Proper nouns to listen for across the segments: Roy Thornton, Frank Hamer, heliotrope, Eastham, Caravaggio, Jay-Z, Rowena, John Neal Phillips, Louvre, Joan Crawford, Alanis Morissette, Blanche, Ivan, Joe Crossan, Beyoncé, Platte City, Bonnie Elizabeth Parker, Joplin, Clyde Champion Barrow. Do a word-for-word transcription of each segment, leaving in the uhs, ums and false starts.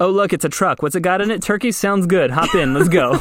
Oh, look, it's a truck. What's it got in it? Turkey? Sounds good. Hop in. Let's go.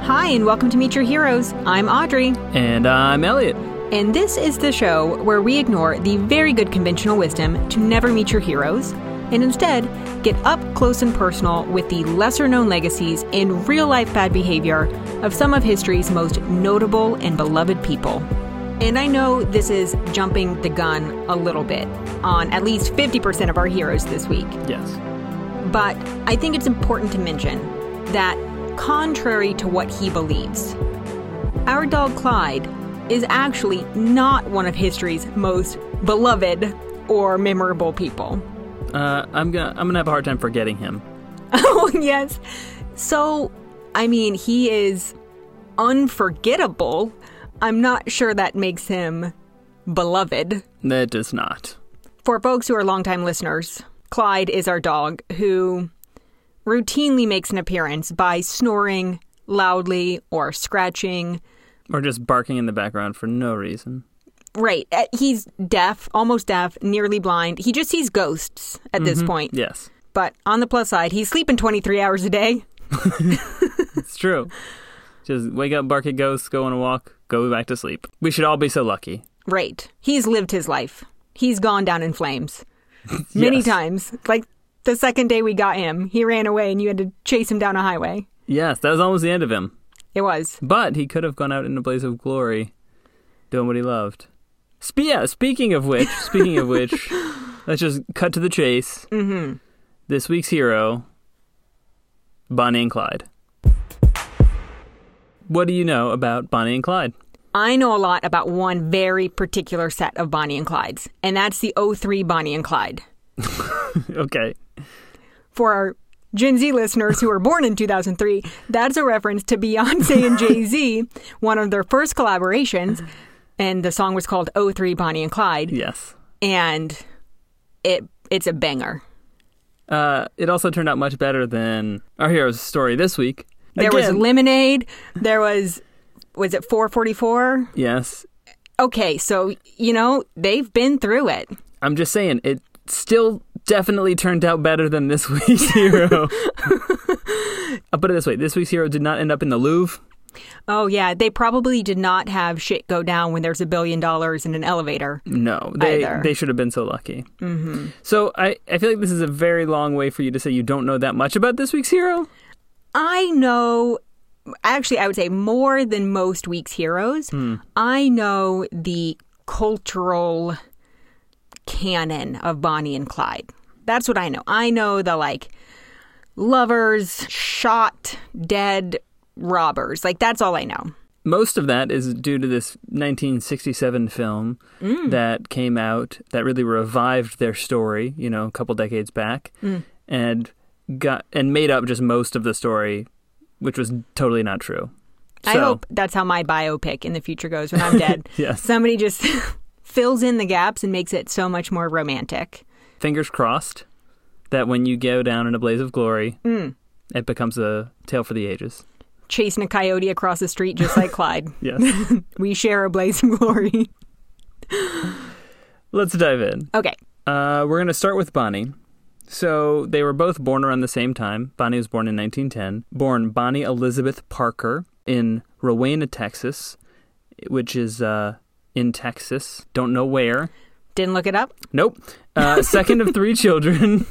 Hi, and welcome to Meet Your Heroes. I'm Audrey. And I'm Elliot. And this is the show where we ignore the very good conventional wisdom to never meet your heroes, and instead get up close and personal with the lesser-known legacies and real-life bad behavior of some of history's most notable and beloved people. And I know this is jumping the gun a little bit on at least fifty percent of our heroes this week. Yes. But I think it's important to mention that, contrary to what he believes, our dog Clyde is actually not one of history's most beloved or memorable people. Uh, I'm gonna I'm gonna have a hard time forgetting him. Oh, yes. So, I mean, he is unforgettable. I'm not sure that makes him beloved. That does not. For folks who are longtime listeners, Clyde is our dog who routinely makes an appearance by snoring loudly or scratching. Or just barking in the background for no reason. Right. He's deaf, almost deaf, nearly blind. He just sees ghosts at mm-hmm. this point. Yes. But on the plus side, he's sleeping twenty-three hours a day. It's true. Just wake up, bark at ghosts, go on a walk, go back to sleep. We should all be so lucky. Right. He's lived his life. He's gone down in flames. Yes. Many times. Like the second day we got him, he ran away and you had to chase him down a highway. Yes, that was almost the end of him. It was. But he could have gone out in a blaze of glory doing what he loved. Spe- yeah, speaking of which, speaking of which, let's just cut to the chase. Mm-hmm. This week's hero, Bonnie and Clyde. What do you know about Bonnie and Clyde? I know a lot about one very particular set of Bonnie and Clydes, and that's the oh three Bonnie and Clyde. Okay. For our Gen Z listeners who were born in two thousand three, that's a reference to Beyoncé and Jay-Z, one of their first collaborations. And the song was called oh three Bonnie and Clyde. Yes. And it it's a banger. Uh, it also turned out much better than our hero's story this week. There Again. was Lemonade. There was, was it four forty-four? Yes. Okay, so, you know, they've been through it. I'm just saying, it still definitely turned out better than this week's hero. I'll put it this way. This week's hero did not end up in the Louvre. Oh, yeah. They probably did not have shit go down when there's a billion dollars in an elevator. No, they either. They should have been so lucky. Mm-hmm. So I, I feel like this is a very long way for you to say you don't know that much about this week's hero. I know, actually, I would say more than most week's heroes. Mm. I know the cultural canon of Bonnie and Clyde. That's what I know. I know the, like, lovers, shot, dead, robbers. Like, that's all I know. Most of that is due to this nineteen sixty-seven film mm. that came out that really revived their story, you know, a couple decades back, mm. and got and made up just most of the story, which was totally not true. So, I hope that's how my biopic in the future goes when I'm dead. Yes. Somebody just fills in the gaps and makes it so much more romantic. Fingers crossed that when you go down in a blaze of glory, mm. it becomes a tale for the ages. Chasing a coyote across the street just like Clyde. Yes. We share a blaze of glory. Let's dive in. Okay. Uh, we're going to start with Bonnie. So they were both born around the same time. Bonnie was born in nineteen ten. Born Bonnie Elizabeth Parker in Rowena, Texas, which is uh, in Texas. Don't know where. Didn't look it up? Nope. Uh, second of three children.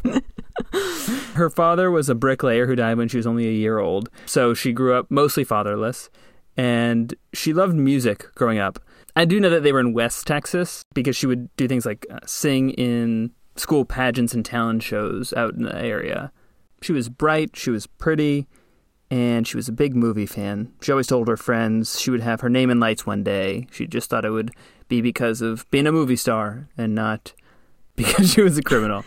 Her father was a bricklayer who died when she was only a year old, so she grew up mostly fatherless, and she loved music growing up. I do know that they were in West Texas because she would do things like sing in school pageants and talent shows out in the area. She was bright, she was pretty, and she was a big movie fan. She always told her friends she would have her name in lights one day. She just thought it would be because of being a movie star and not because she was a criminal.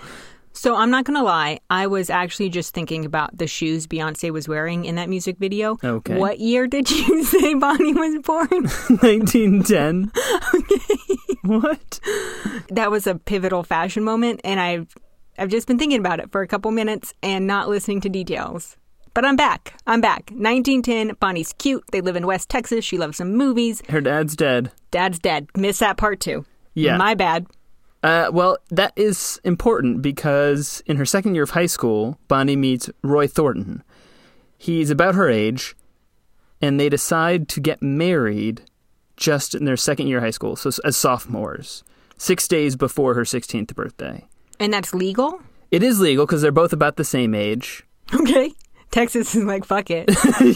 So I'm not going to lie, I was actually just thinking about the shoes Beyonce was wearing in that music video. Okay. What year did you say Bonnie was born? nineteen ten. Okay. What? That was a pivotal fashion moment, and I've, I've just been thinking about it for a couple minutes and not listening to details. But I'm back. I'm back. nineteen ten. Bonnie's cute. They live in West Texas. She loves some movies. Her dad's dead. Dad's dead. Miss that part, too. Yeah. My bad. Uh, well, that is important because in her second year of high school, Bonnie meets Roy Thornton. He's about her age, and they decide to get married just in their second year of high school, so as sophomores, six days before her sixteenth birthday. And that's legal? It is legal because they're both about the same age. Okay. Texas is like, fuck it.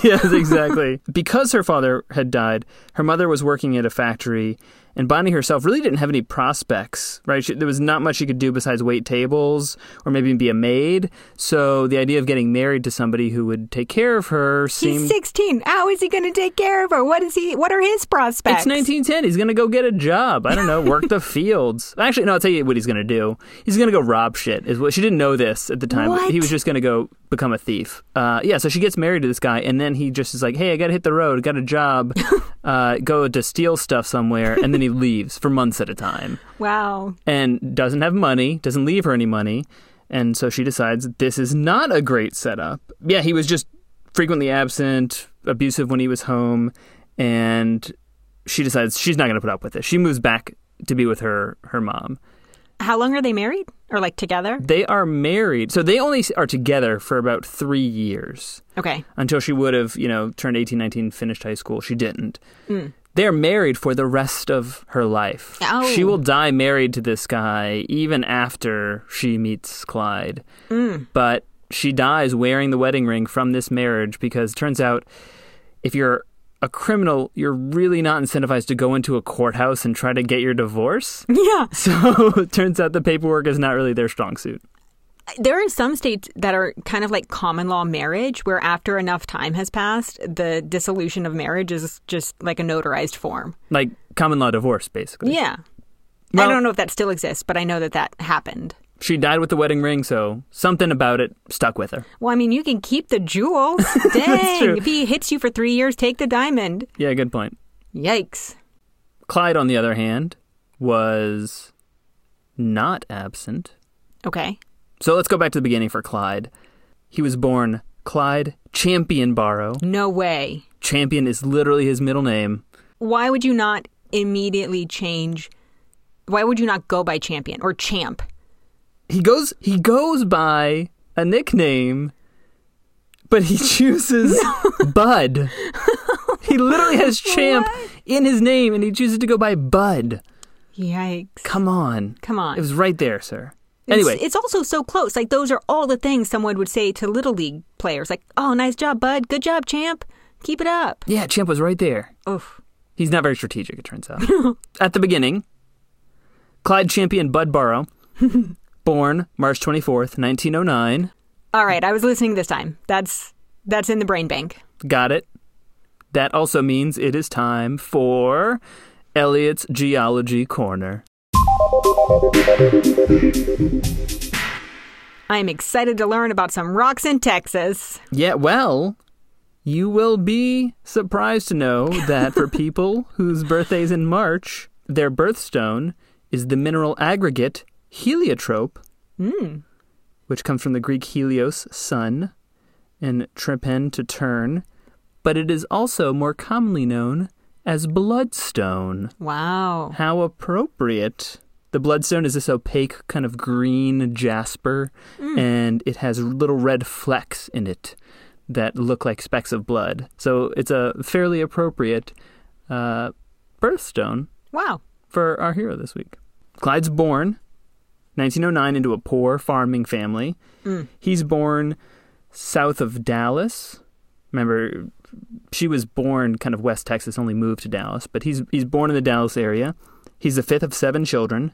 Yes, exactly. Because her father had died, her mother was working at a factory, and Bonnie herself really didn't have any prospects, right? She, there was not much she could do besides wait tables or maybe be a maid. So the idea of getting married to somebody who would take care of her seemed... He's sixteen. How is he going to take care of her? What is he? What are his prospects? It's nineteen ten. He's going to go get a job. I don't know. Work the fields. Actually, no, I'll tell you what he's going to do. He's going to go rob shit. Is what She didn't know this at the time. What? He was just going to go become a thief. Uh, yeah, so she gets married to this guy, and then he just is like, hey, I got to hit the road. Got a job. Uh, go to steal stuff somewhere, and then he leaves for months at a time. Wow. And doesn't have money, doesn't leave her any money, and so she decides this is not a great setup. Yeah, he was just frequently absent, abusive when he was home, and she decides she's not going to put up with this. She moves back to be with her, her mom. How long are they married? Or like together? They are married. So they only are together for about three years. Okay. Until she would have, you know, turned eighteen, nineteen, finished high school. She didn't. Mm. They're married for the rest of her life. Oh. She will die married to this guy even after she meets Clyde. Mm. But she dies wearing the wedding ring from this marriage because it turns out if you're a criminal, you're really not incentivized to go into a courthouse and try to get your divorce. Yeah. So it turns out the paperwork is not really their strong suit. There are some states that are kind of like common law marriage, where after enough time has passed, the dissolution of marriage is just like a notarized form. Like common law divorce, basically. Yeah. Well, I don't know if that still exists, but I know that that happened. She died with the wedding ring, so something about it stuck with her. Well, I mean, you can keep the jewels. Dang. If he hits you for three years, take the diamond. Yeah, good point. Yikes. Clyde, on the other hand, was not absent. Okay. So let's go back to the beginning for Clyde. He was born Clyde Champion Barrow. No way. Champion is literally his middle name. Why would you not immediately change? Why would you not go by Champion or Champ? He goes he goes by a nickname, but he chooses Bud. He literally has Champ what? in his name, and he chooses to go by Bud. Yikes. Come on. Come on. It was right there, sir. Anyway. It's, it's also so close. Like, those are all the things someone would say to Little League players. Like, oh, nice job, Bud. Good job, Champ. Keep it up. Yeah, Champ was right there. Oof. He's not very strategic, it turns out. At the beginning, Clyde Champion Bud Barrow, born March twenty-fourth, nineteen oh nine. All right, I was listening this time. That's that's in the brain bank. Got it. That also means it is time for Elliot's Geology Corner. I'm excited to learn about some rocks in Texas. Yeah, well, you will be surprised to know that for people whose birthday's in March, their birthstone is the mineral aggregate heliotrope, mm. which comes from the Greek helios, sun, and trepen, to turn, but it is also more commonly known as bloodstone. Wow. How appropriate. The bloodstone is this opaque kind of green jasper, mm. and it has little red flecks in it that look like specks of blood. So it's a fairly appropriate uh, birthstone. Wow. For our hero this week. Clyde's born nineteen oh nine into a poor farming family. Mm. He's born south of Dallas. Remember, she was born kind of West Texas, only moved to Dallas, but he's he's born in the Dallas area. He's the fifth of seven children,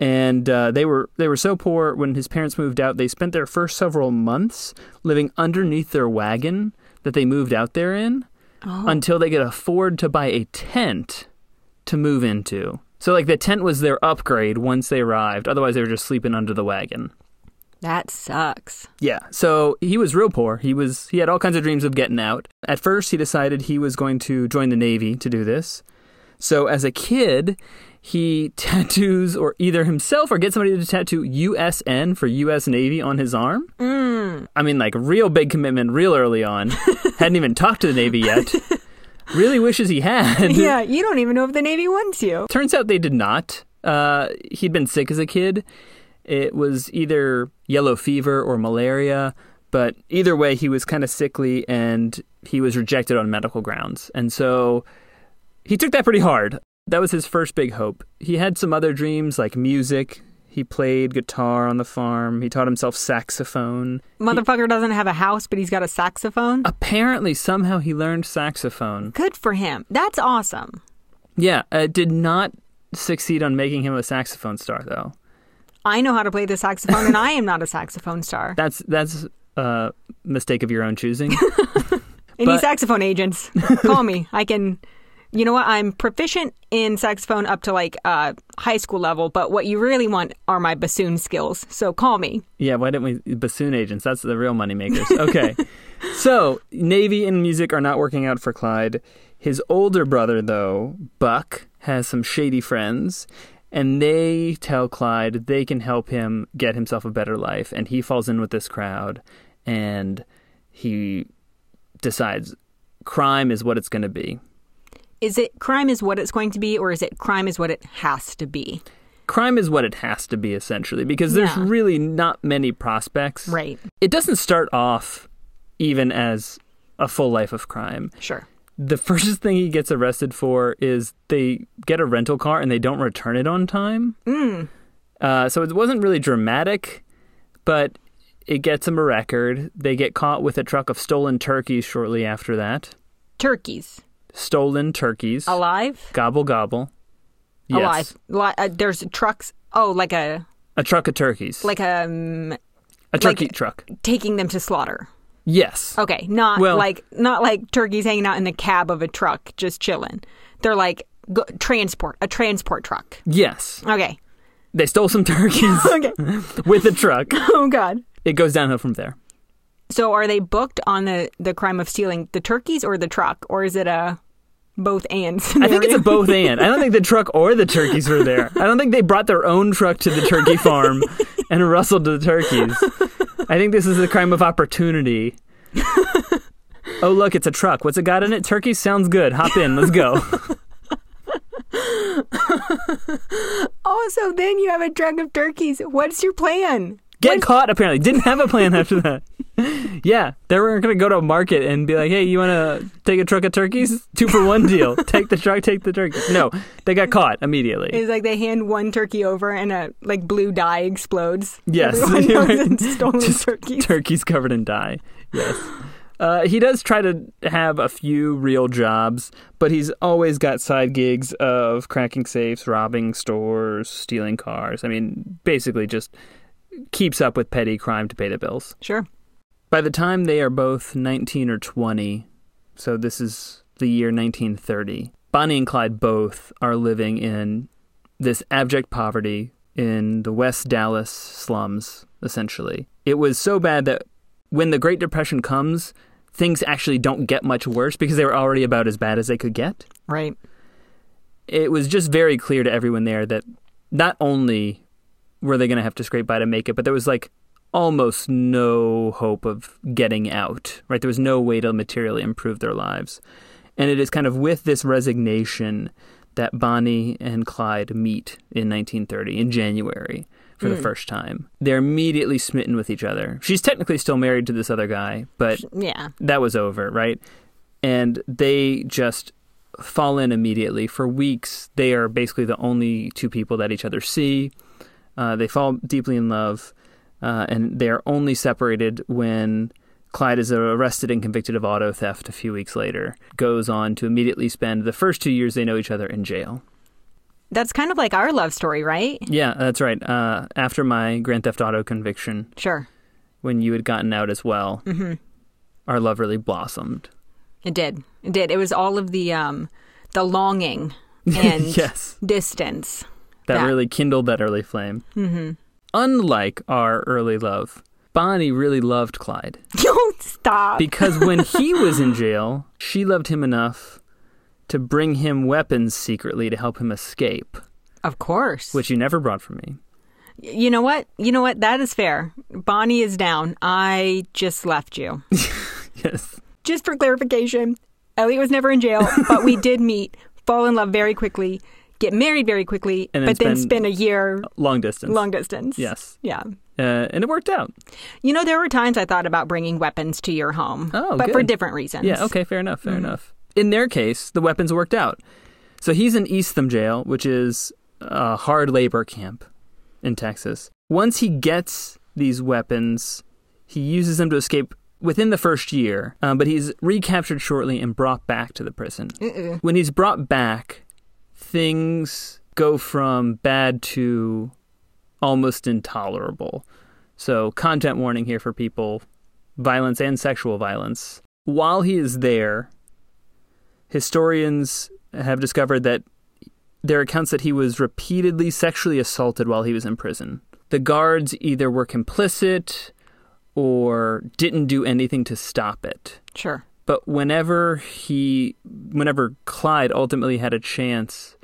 and uh, they were they were so poor when his parents moved out, they spent their first several months living underneath their wagon that they moved out there in oh. until they could afford to buy a tent to move into. So, like, the tent was their upgrade once they arrived. Otherwise, they were just sleeping under the wagon. That sucks. Yeah. So he was real poor. He was he had all kinds of dreams of getting out. At first, he decided he was going to join the Navy to do this. So as a kid, he tattoos or either himself or gets somebody to tattoo U S N for U S Navy on his arm. Mm. I mean, like, real big commitment real early on. Hadn't even talked to the Navy yet. Really wishes he had. Yeah, you don't even know if the Navy wants you. Turns out they did not. Uh, he'd been sick as a kid. It was either yellow fever or malaria, but either way, he was kind of sickly and he was rejected on medical grounds. And so he took that pretty hard. That was his first big hope. He had some other dreams like music. He played guitar on the farm. He taught himself saxophone. Motherfucker he, doesn't have a house, but he's got a saxophone? Apparently, somehow he learned saxophone. Good for him. That's awesome. Yeah, it did not succeed on making him a saxophone star, though. I know how to play the saxophone, and I am not a saxophone star. That's that's a mistake of your own choosing. Any but... saxophone agents, call me. I can, you know what, I'm proficient in saxophone up to like uh, high school level, but what you really want are my bassoon skills, so call me. Yeah, why didn't we, bassoon agents, that's the real moneymakers. Okay, so Navy and music are not working out for Clyde. His older brother, though, Buck, has some shady friends, and they tell Clyde they can help him get himself a better life. And he falls in with this crowd and he decides crime is what it's going to be. Is it crime is what it's going to be, or is it crime is what it has to be? Crime is what it has to be, essentially, because there's yeah. really not many prospects. Right. It doesn't start off even as a full life of crime. Sure. The first thing he gets arrested for is they get a rental car and they don't return it on time. Mm. Uh, so it wasn't really dramatic, but it gets him a record. They get caught with a truck of stolen turkeys shortly after that. Turkeys. Stolen turkeys. Alive? Gobble, gobble. Yes. Alive. Uh, there's trucks. Oh, like a... A truck of turkeys. Like a... Um, a turkey like truck. Taking them to slaughter. Yes. Okay, not well, like not like turkeys hanging out in the cab of a truck, just chilling. They're like go, transport, a transport truck. Yes. Okay. They stole some turkeys okay. with a truck. Oh, God. It goes downhill from there. So are they booked on the, the crime of stealing the turkeys or the truck? Or is it a both and scenario? I think it's a both and. I don't think the truck or the turkeys were there. I don't think they brought their own truck to the turkey farm and rustled the turkeys. I think this is a crime of opportunity. Oh, look, it's a truck. What's it got in it? Turkey? Sounds good. Hop in. Let's go. Also, then you have a truck of turkeys. What's your plan? Get What's... caught, apparently. Didn't have a plan after that. Yeah, they were going to go to a market and be like, hey, you want to take a truck of turkeys? Two for one deal. Take the truck, take the turkey. No, they got caught immediately. It's like they hand one turkey over and a like blue dye explodes. Yes. It's stolen turkeys. Turkeys covered in dye. Yes. Uh, he does try to have a few real jobs, but he's always got side gigs of cracking safes, robbing stores, stealing cars. I mean, basically just keeps up with petty crime to pay the bills. Sure. By the time they are both nineteen or twenty, so this is the year nineteen thirty, Bonnie and Clyde both are living in this abject poverty in the West Dallas slums, essentially. It was so bad that when the Great Depression comes, things actually don't get much worse because they were already about as bad as they could get. Right. It was just very clear to everyone there that not only were they going to have to scrape by to make it, but there was like almost no hope of getting out, right? There was no way to materially improve their lives. And it is kind of with this resignation that Bonnie and Clyde meet in nineteen thirty, in January, for mm. the first time. They're immediately smitten with each other. She's technically still married to this other guy, but yeah. that was over, right? And they just fall in immediately. For weeks, they are basically the only two people that each other see. Uh, they fall deeply in love. Uh, and they're only separated when Clyde is arrested and convicted of auto theft a few weeks later. Goes on to immediately spend the first two years they know each other in jail. That's kind of like our love story, right? Yeah, that's right. Uh, after my Grand Theft Auto conviction. Sure. When you had gotten out as well, mm-hmm. our love really blossomed. It did. It did. It was all of the um, the longing and yes. distance. That, that really kindled that early flame. Mm-hmm. Unlike our early love, Bonnie really loved Clyde. Don't stop. Because when he was in jail, she loved him enough to bring him weapons secretly to help him escape. Of course. Which you never brought for me. You know what? You know what? That is fair. Bonnie is down. I just left you. Yes. Just for clarification, Elliot was never in jail, but we did meet, fall in love very quickly, get married very quickly, then but then spend a year... Long distance. Long distance. Yes. Yeah. Uh, and it worked out. You know, there were times I thought about bringing weapons to your home. Oh, But good. For different reasons. Yeah, okay, fair enough, fair mm-hmm. enough. In their case, the weapons worked out. So he's in Eastham jail, which is a hard labor camp in Texas. Once he gets these weapons, he uses them to escape within the first year, um, but he's recaptured shortly and brought back to the prison. Uh-uh. When he's brought back, things go from bad to almost intolerable. So content warning here for people, violence and sexual violence. While he is there, historians have discovered that there are accounts that he was repeatedly sexually assaulted while he was in prison. The guards either were complicit or didn't do anything to stop it. Sure. But whenever he, whenever Clyde ultimately had a chance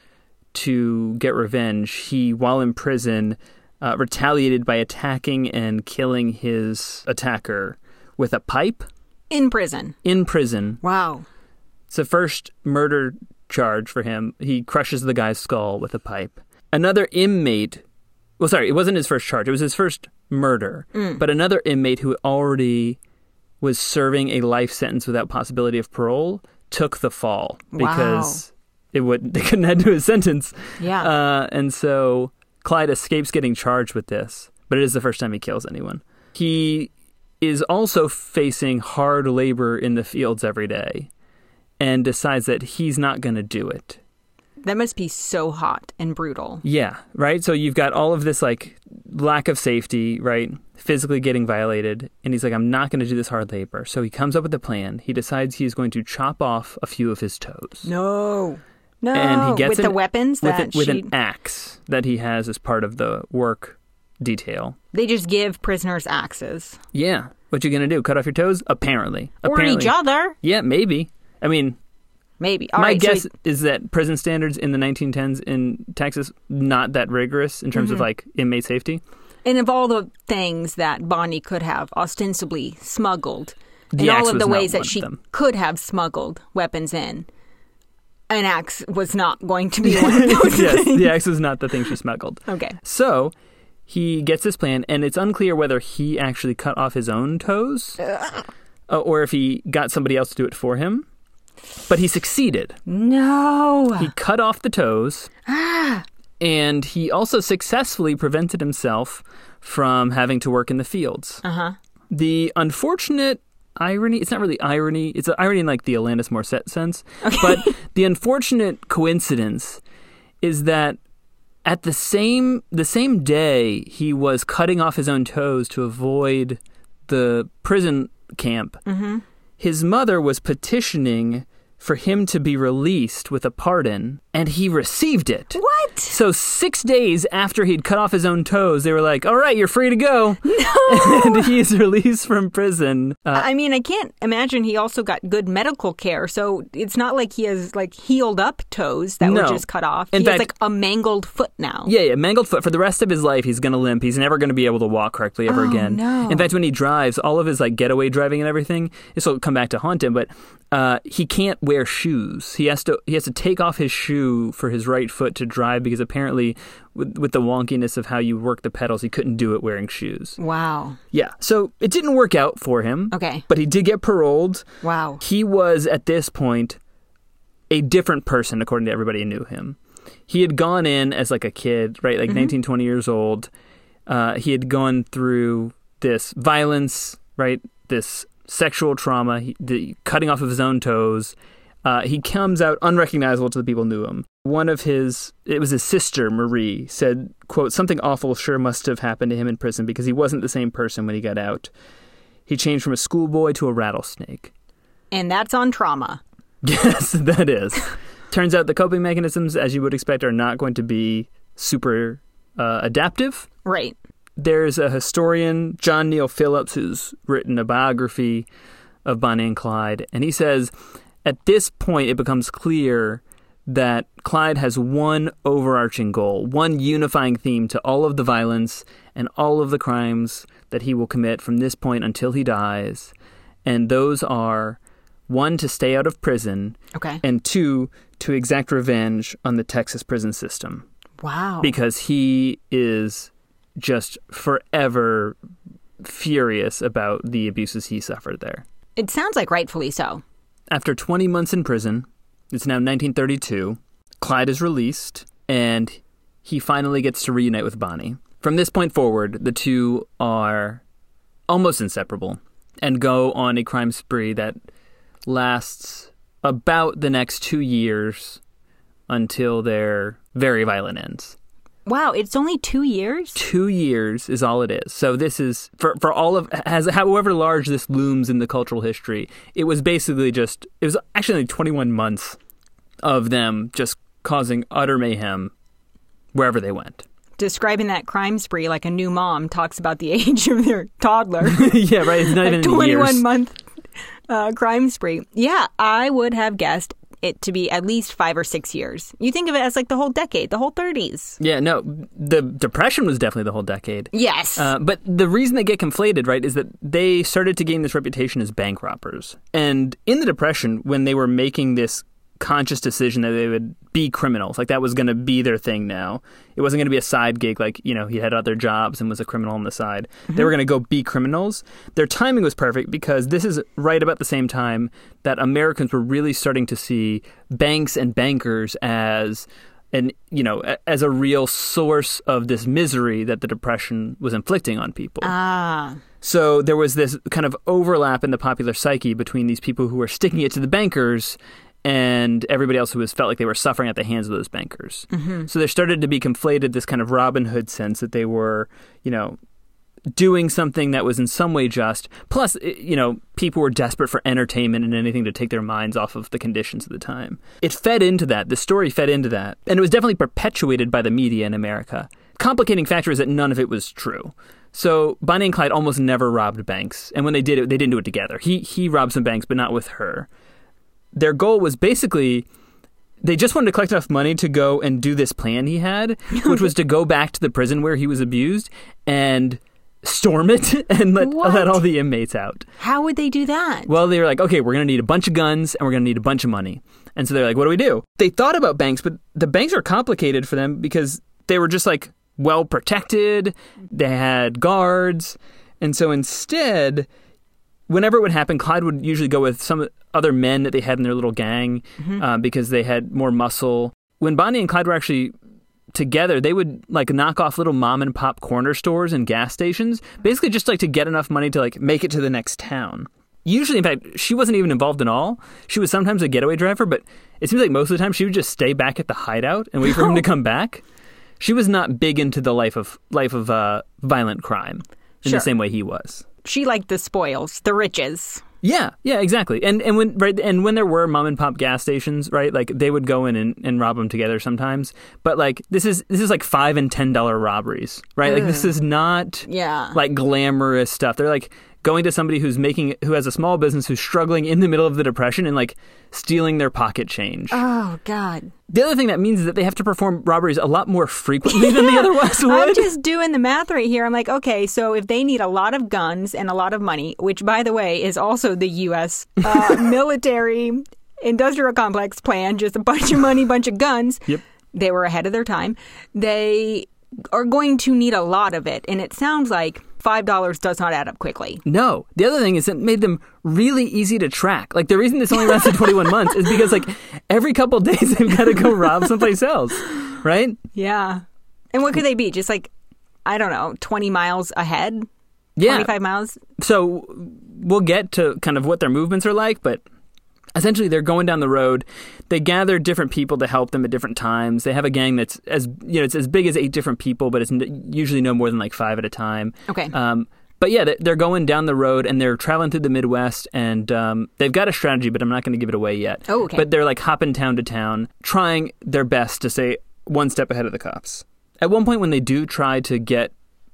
to get revenge, he, while in prison, uh, retaliated by attacking and killing his attacker with a pipe. In prison. In prison. Wow. It's the first murder charge for him. He crushes the guy's skull with a pipe. Another inmate, well, sorry, it wasn't his first charge. It was his first murder. Mm. But another inmate who already was serving a life sentence without possibility of parole took the fall. Wow. Because it would, they couldn't add to his sentence. Yeah. Uh, and so Clyde escapes getting charged with this, but it is the first time he kills anyone. He is also facing hard labor in the fields every day and decides that he's not going to do it. That must be so hot and brutal. Yeah, right? So you've got all of this, like, lack of safety, right? Physically getting violated. And he's like, I'm not going to do this hard labor. So he comes up with a plan. He decides he's going to chop off a few of his toes. No. No. And he gets with an, the weapons with that a, with she... an axe that he has as part of the work detail. They just give prisoners axes. Yeah. What you going to do? Cut off your toes? Apparently. Or Apparently. Each other. Yeah, maybe. I mean... Maybe. All my right, guess so we... is that prison standards in the nineteen tens in Texas, not that rigorous in terms mm-hmm. of, like, inmate safety. And of all the things that Bonnie could have ostensibly smuggled, the and all of the ways that she could have smuggled weapons in, an axe was not going to be one of those yes, things. Yes, the axe was not the thing she smuggled. Okay. So he gets this plan, and it's unclear whether he actually cut off his own toes uh, or if he got somebody else to do it for him. But he succeeded. No. He cut off the toes. Ah. And he also successfully prevented himself from having to work in the fields. Uh-huh. The unfortunate irony, it's not really irony, it's an irony in, like, the Alanis Morissette sense. Okay. But the unfortunate coincidence is that at the same the same day he was cutting off his own toes to avoid the prison camp. Mm-hmm. His mother was petitioning for him to be released with a pardon, and he received it. What? So six days after he'd cut off his own toes, they were like, all right, you're free to go. No! And he is released from prison. Uh, I mean, I can't imagine he also got good medical care, so it's not like he has, like, healed up toes that no. were just cut off. In he fact, has, like, a mangled foot now. Yeah, yeah, mangled foot. For the rest of his life, he's going to limp. He's never going to be able to walk correctly ever oh, again. No. In fact, when he drives, all of his, like, getaway driving and everything, this will come back to haunt him, but uh, he can't wear shoes. He has to, he has to take off his shoe for his right foot to drive because apparently with, with the wonkiness of how you work the pedals, he couldn't do it wearing shoes. Wow. Yeah. So it didn't work out for him. Okay. But he did get paroled. Wow. He was, at this point, a different person, according to everybody who knew him. He had gone in as, like, a kid, right? Like mm-hmm. nineteen, twenty years old. Uh, he had gone through this violence, right? This sexual trauma, he, the cutting off of his own toes. Uh, he comes out unrecognizable to the people who knew him. One of his, it was his sister, Marie, said, quote, something awful sure must have happened to him in prison because he wasn't the same person when he got out. He changed from a schoolboy to a rattlesnake. And that's on trauma. Yes, that is. Turns out the coping mechanisms, as you would expect, are not going to be super uh, adaptive. Right. There's a historian, John Neal Phillips, who's written a biography of Bonnie and Clyde, and he says, at this point, it becomes clear that Clyde has one overarching goal, one unifying theme to all of the violence and all of the crimes that he will commit from this point until he dies. And those are, one, to stay out of prison. Okay. And two, to exact revenge on the Texas prison system. Wow. Because he is just forever furious about the abuses he suffered there. It sounds like rightfully so. After twenty months in prison... It's now nineteen thirty-two. Clyde is released, and he finally gets to reunite with Bonnie. From this point forward, the two are almost inseparable and go on a crime spree that lasts about the next two years until their very violent ends. Wow, it's only two years? Two years is all it is. So this is, for, for all of, has, however large this looms in the cultural history, it was basically just, it was actually like twenty-one months. Of them just causing utter mayhem wherever they went. Describing that crime spree like a new mom talks about the age of their toddler. Yeah, right. It's not even in years. A twenty-one-month uh, crime spree. Yeah, I would have guessed it to be at least five or six years. You think of it as like the whole decade, the whole thirties. Yeah, no, the Depression was definitely the whole decade. Yes. Uh, but the reason they get conflated, right, is that they started to gain this reputation as bank robbers. And in the Depression, when they were making this conscious decision that they would be criminals, like that was going to be their thing now. It wasn't going to be a side gig like, you know, he had other jobs and was a criminal on the side. Mm-hmm. They were going to go be criminals. Their timing was perfect because this is right about the same time that Americans were really starting to see banks and bankers as an, you know, as a real source of this misery that the Depression was inflicting on people. Ah. So there was this kind of overlap in the popular psyche between these people who were sticking it to the bankers and everybody else who was felt like they were suffering at the hands of those bankers. Mm-hmm. So there started to be conflated this kind of Robin Hood sense that they were, you know, doing something that was in some way just. Plus, you know, people were desperate for entertainment and anything to take their minds off of the conditions of the time. It fed into that. The story fed into that. And it was definitely perpetuated by the media in America. Complicating factor is that none of it was true. So Bonnie and Clyde almost never robbed banks. And when they did it, they didn't do it together. He, he robbed some banks, but not with her. Their goal was basically, they just wanted to collect enough money to go and do this plan he had, which was to go back to the prison where he was abused and storm it and let, let all the inmates out. How would they do that? Well, they were like, okay, we're going to need a bunch of guns and we're going to need a bunch of money. And so they're like, what do we do? They thought about banks, but the banks are complicated for them because they were just like well protected. They had guards. And so instead, whenever it would happen, Clyde would usually go with some other men that they had in their little gang, mm-hmm. uh, because they had more muscle. When Bonnie and Clyde were actually together, they would like knock off little mom and pop corner stores and gas stations, basically just like to get enough money to like make it to the next town. Usually, in fact, she wasn't even involved at all. She was sometimes a getaway driver, but it seems like most of the time she would just stay back at the hideout and wait for him to come back. She was not big into the life of life of uh, violent crime in sure. the same way he was. She liked the spoils, the riches. Yeah, yeah, exactly. And and when right and when there were mom and pop gas stations, right, like they would go in and, and rob them together sometimes. But like this is this is like five and ten dollar robberies, right? Ugh. Like this is not yeah. like glamorous stuff. They're like going to somebody who's making who has a small business who's struggling in the middle of the Depression and like stealing their pocket change. Oh God. The other thing that means is that they have to perform robberies a lot more frequently yeah. than the other ones would. I'm just doing the math right here. I'm like, okay, so if they need a lot of guns and a lot of money, which, by the way, is also the U S uh, military industrial complex plan, just a bunch of money, bunch of guns. Yep. They were ahead of their time. They are going to need a lot of it. And it sounds like five dollars does not add up quickly. No. The other thing is it made them really easy to track. Like, the reason this only lasted twenty-one months is because, like, every couple of days they've got to go rob someplace else, right? Yeah. And what could they be? Just, like, I don't know, twenty miles ahead? Yeah. twenty-five miles? So we'll get to kind of what their movements are like, but essentially they're going down the road. They gather different people to help them at different times. They have a gang that's as you know it's as big as eight different people, but it's usually no more than like five at a time. Okay. Um, but yeah, they're going down the road and they're traveling through the Midwest, and um, they've got a strategy, but I'm not going to give it away yet. Oh, okay. But they're like hopping town to town, trying their best to stay one step ahead of the cops. At one point, when they do try to get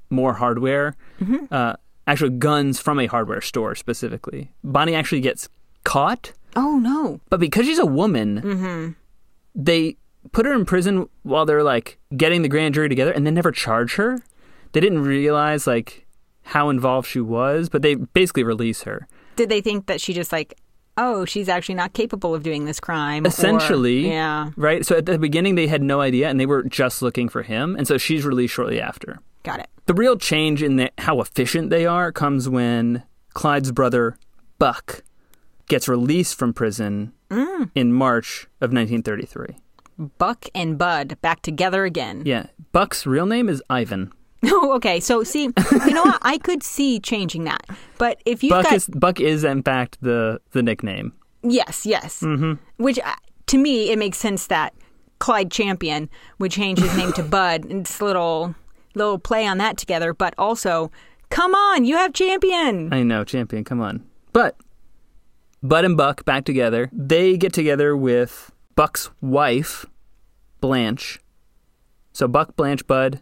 more hardware, mm-hmm. uh, actual guns from a hardware store specifically, Bonnie actually gets caught. Oh, no. But because she's a woman, mm-hmm. they put her in prison while they're like getting the grand jury together, and they never charge her. They didn't realize like how involved she was, but they basically release her. Did they think that she just like, oh, she's actually not capable of doing this crime? Essentially. Or, yeah. Right. So at the beginning, they had no idea, and they were just looking for him. And so she's released shortly after. Got it. The real change in the, how efficient they are comes when Clyde's brother, Buck, gets released from prison mm. in March of nineteen thirty-three. Buck and Bud back together again. Yeah. Buck's real name is Ivan. Oh, okay. So, see, you know what? I could see changing that. But if you Buck got... is Buck is, in fact, the, the nickname. Yes, yes. Mm-hmm. Which, uh, to me, it makes sense that Clyde Champion would change his name to Bud. It's a little, little play on that together. But also, come on, you have Champion. I know, Champion, come on. But Bud and Buck back together. They get together with Buck's wife, Blanche. So Buck, Blanche, Bud,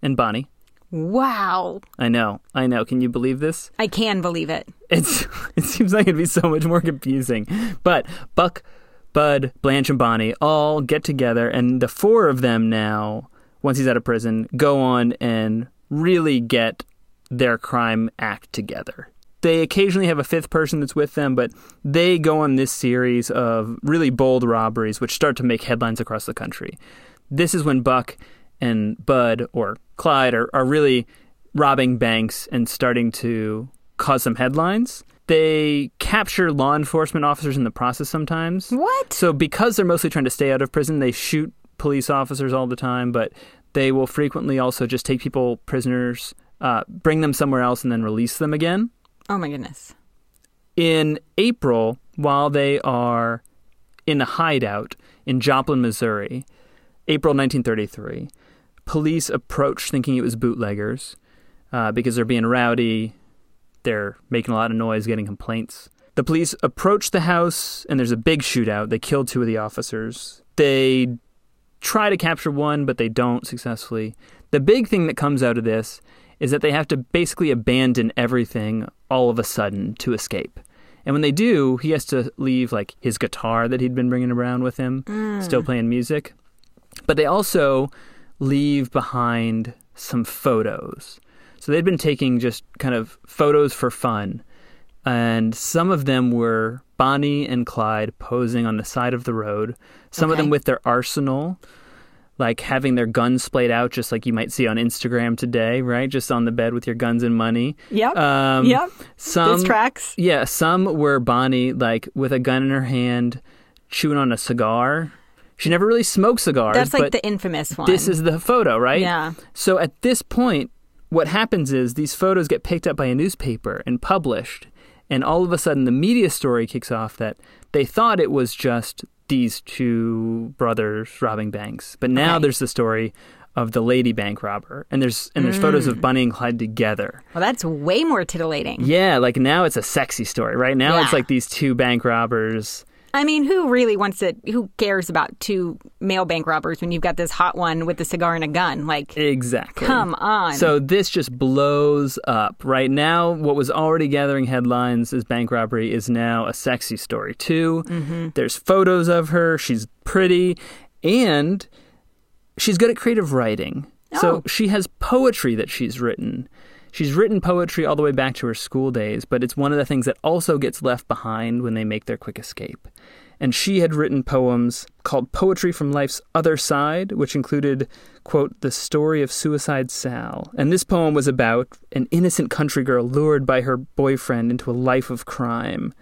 and Bonnie. Wow. I know. I know. Can you believe this? I can believe it. It's It seems like it'd be so much more confusing. But Buck, Bud, Blanche, and Bonnie all get together, and the four of them now, once he's out of prison, go on and really get their crime act together. They occasionally have a fifth person that's with them, but they go on this series of really bold robberies, which start to make headlines across the country. This is when Buck and Bud, or Clyde, are, are really robbing banks and starting to cause some headlines. They capture law enforcement officers in the process sometimes. What? So because they're mostly trying to stay out of prison, they shoot police officers all the time, but they will frequently also just take people prisoners, uh, bring them somewhere else, and then release them again. Oh, my goodness. In April, while they are in a hideout in Joplin, Missouri, April nineteen thirty-three... police approached thinking it was bootleggers uh, because they're being rowdy. They're making a lot of noise, getting complaints. The police approached the house, and there's a big shootout. They killed two of the officers. They try to capture one, but they don't successfully. The big thing that comes out of this is that they have to basically abandon everything all of a sudden to escape. And when they do, he has to leave like his guitar that he'd been bringing around with him, mm. still playing music. But they also leave behind some photos. So they'd been taking just kind of photos for fun. And some of them were Bonnie and Clyde posing on the side of the road. Some okay. of them with their arsenal, like having their guns splayed out, just like you might see on Instagram today, right? Just on the bed with your guns and money. Yep. Um, yep. Some, Those tracks. Yeah. Some were Bonnie, like with a gun in her hand, chewing on a cigar. She never really smoked cigars. That's like but the infamous one. This is the photo, right? Yeah. So at this point, what happens is these photos get picked up by a newspaper and published. And all of a sudden, the media story kicks off that they thought it was just these two brothers robbing banks. But now okay. there's the story of the lady bank robber. And there's and there's mm. photos of Bonnie and Clyde together. Well, that's way more titillating. Yeah. Like now it's a sexy story, right? Now yeah. it's like these two bank robbers. I mean, who really wants to, who cares about two male bank robbers when you've got this hot one with a cigar and a gun? Like, exactly. Come on. So this just blows up. Right now, what was already gathering headlines as bank robbery is now a sexy story, too. Mm-hmm. There's photos of her. She's pretty. And she's good at creative writing. Oh. So she has poetry that she's written. She's written poetry all the way back to her school days, but it's one of the things that also gets left behind when they make their quick escape. And she had written poems called Poetry from Life's Other Side, which included, quote, the story of Suicide Sal. And this poem was about an innocent country girl lured by her boyfriend into a life of crime.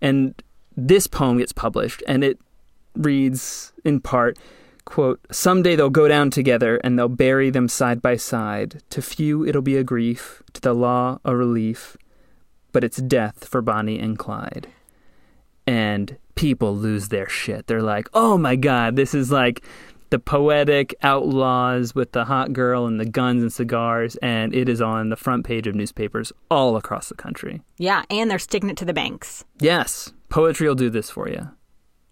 And this poem gets published, and it reads in part, quote, someday they'll go down together and they'll bury them side by side. To few it'll be a grief, to the law a relief, but it's death for Bonnie and Clyde. And people lose their shit. They're like, oh my God, this is like the poetic outlaws with the hot girl and the guns and cigars, and it is on the front page of newspapers all across the country. Yeah, and they're sticking it to the banks. Yes, poetry will do this for you.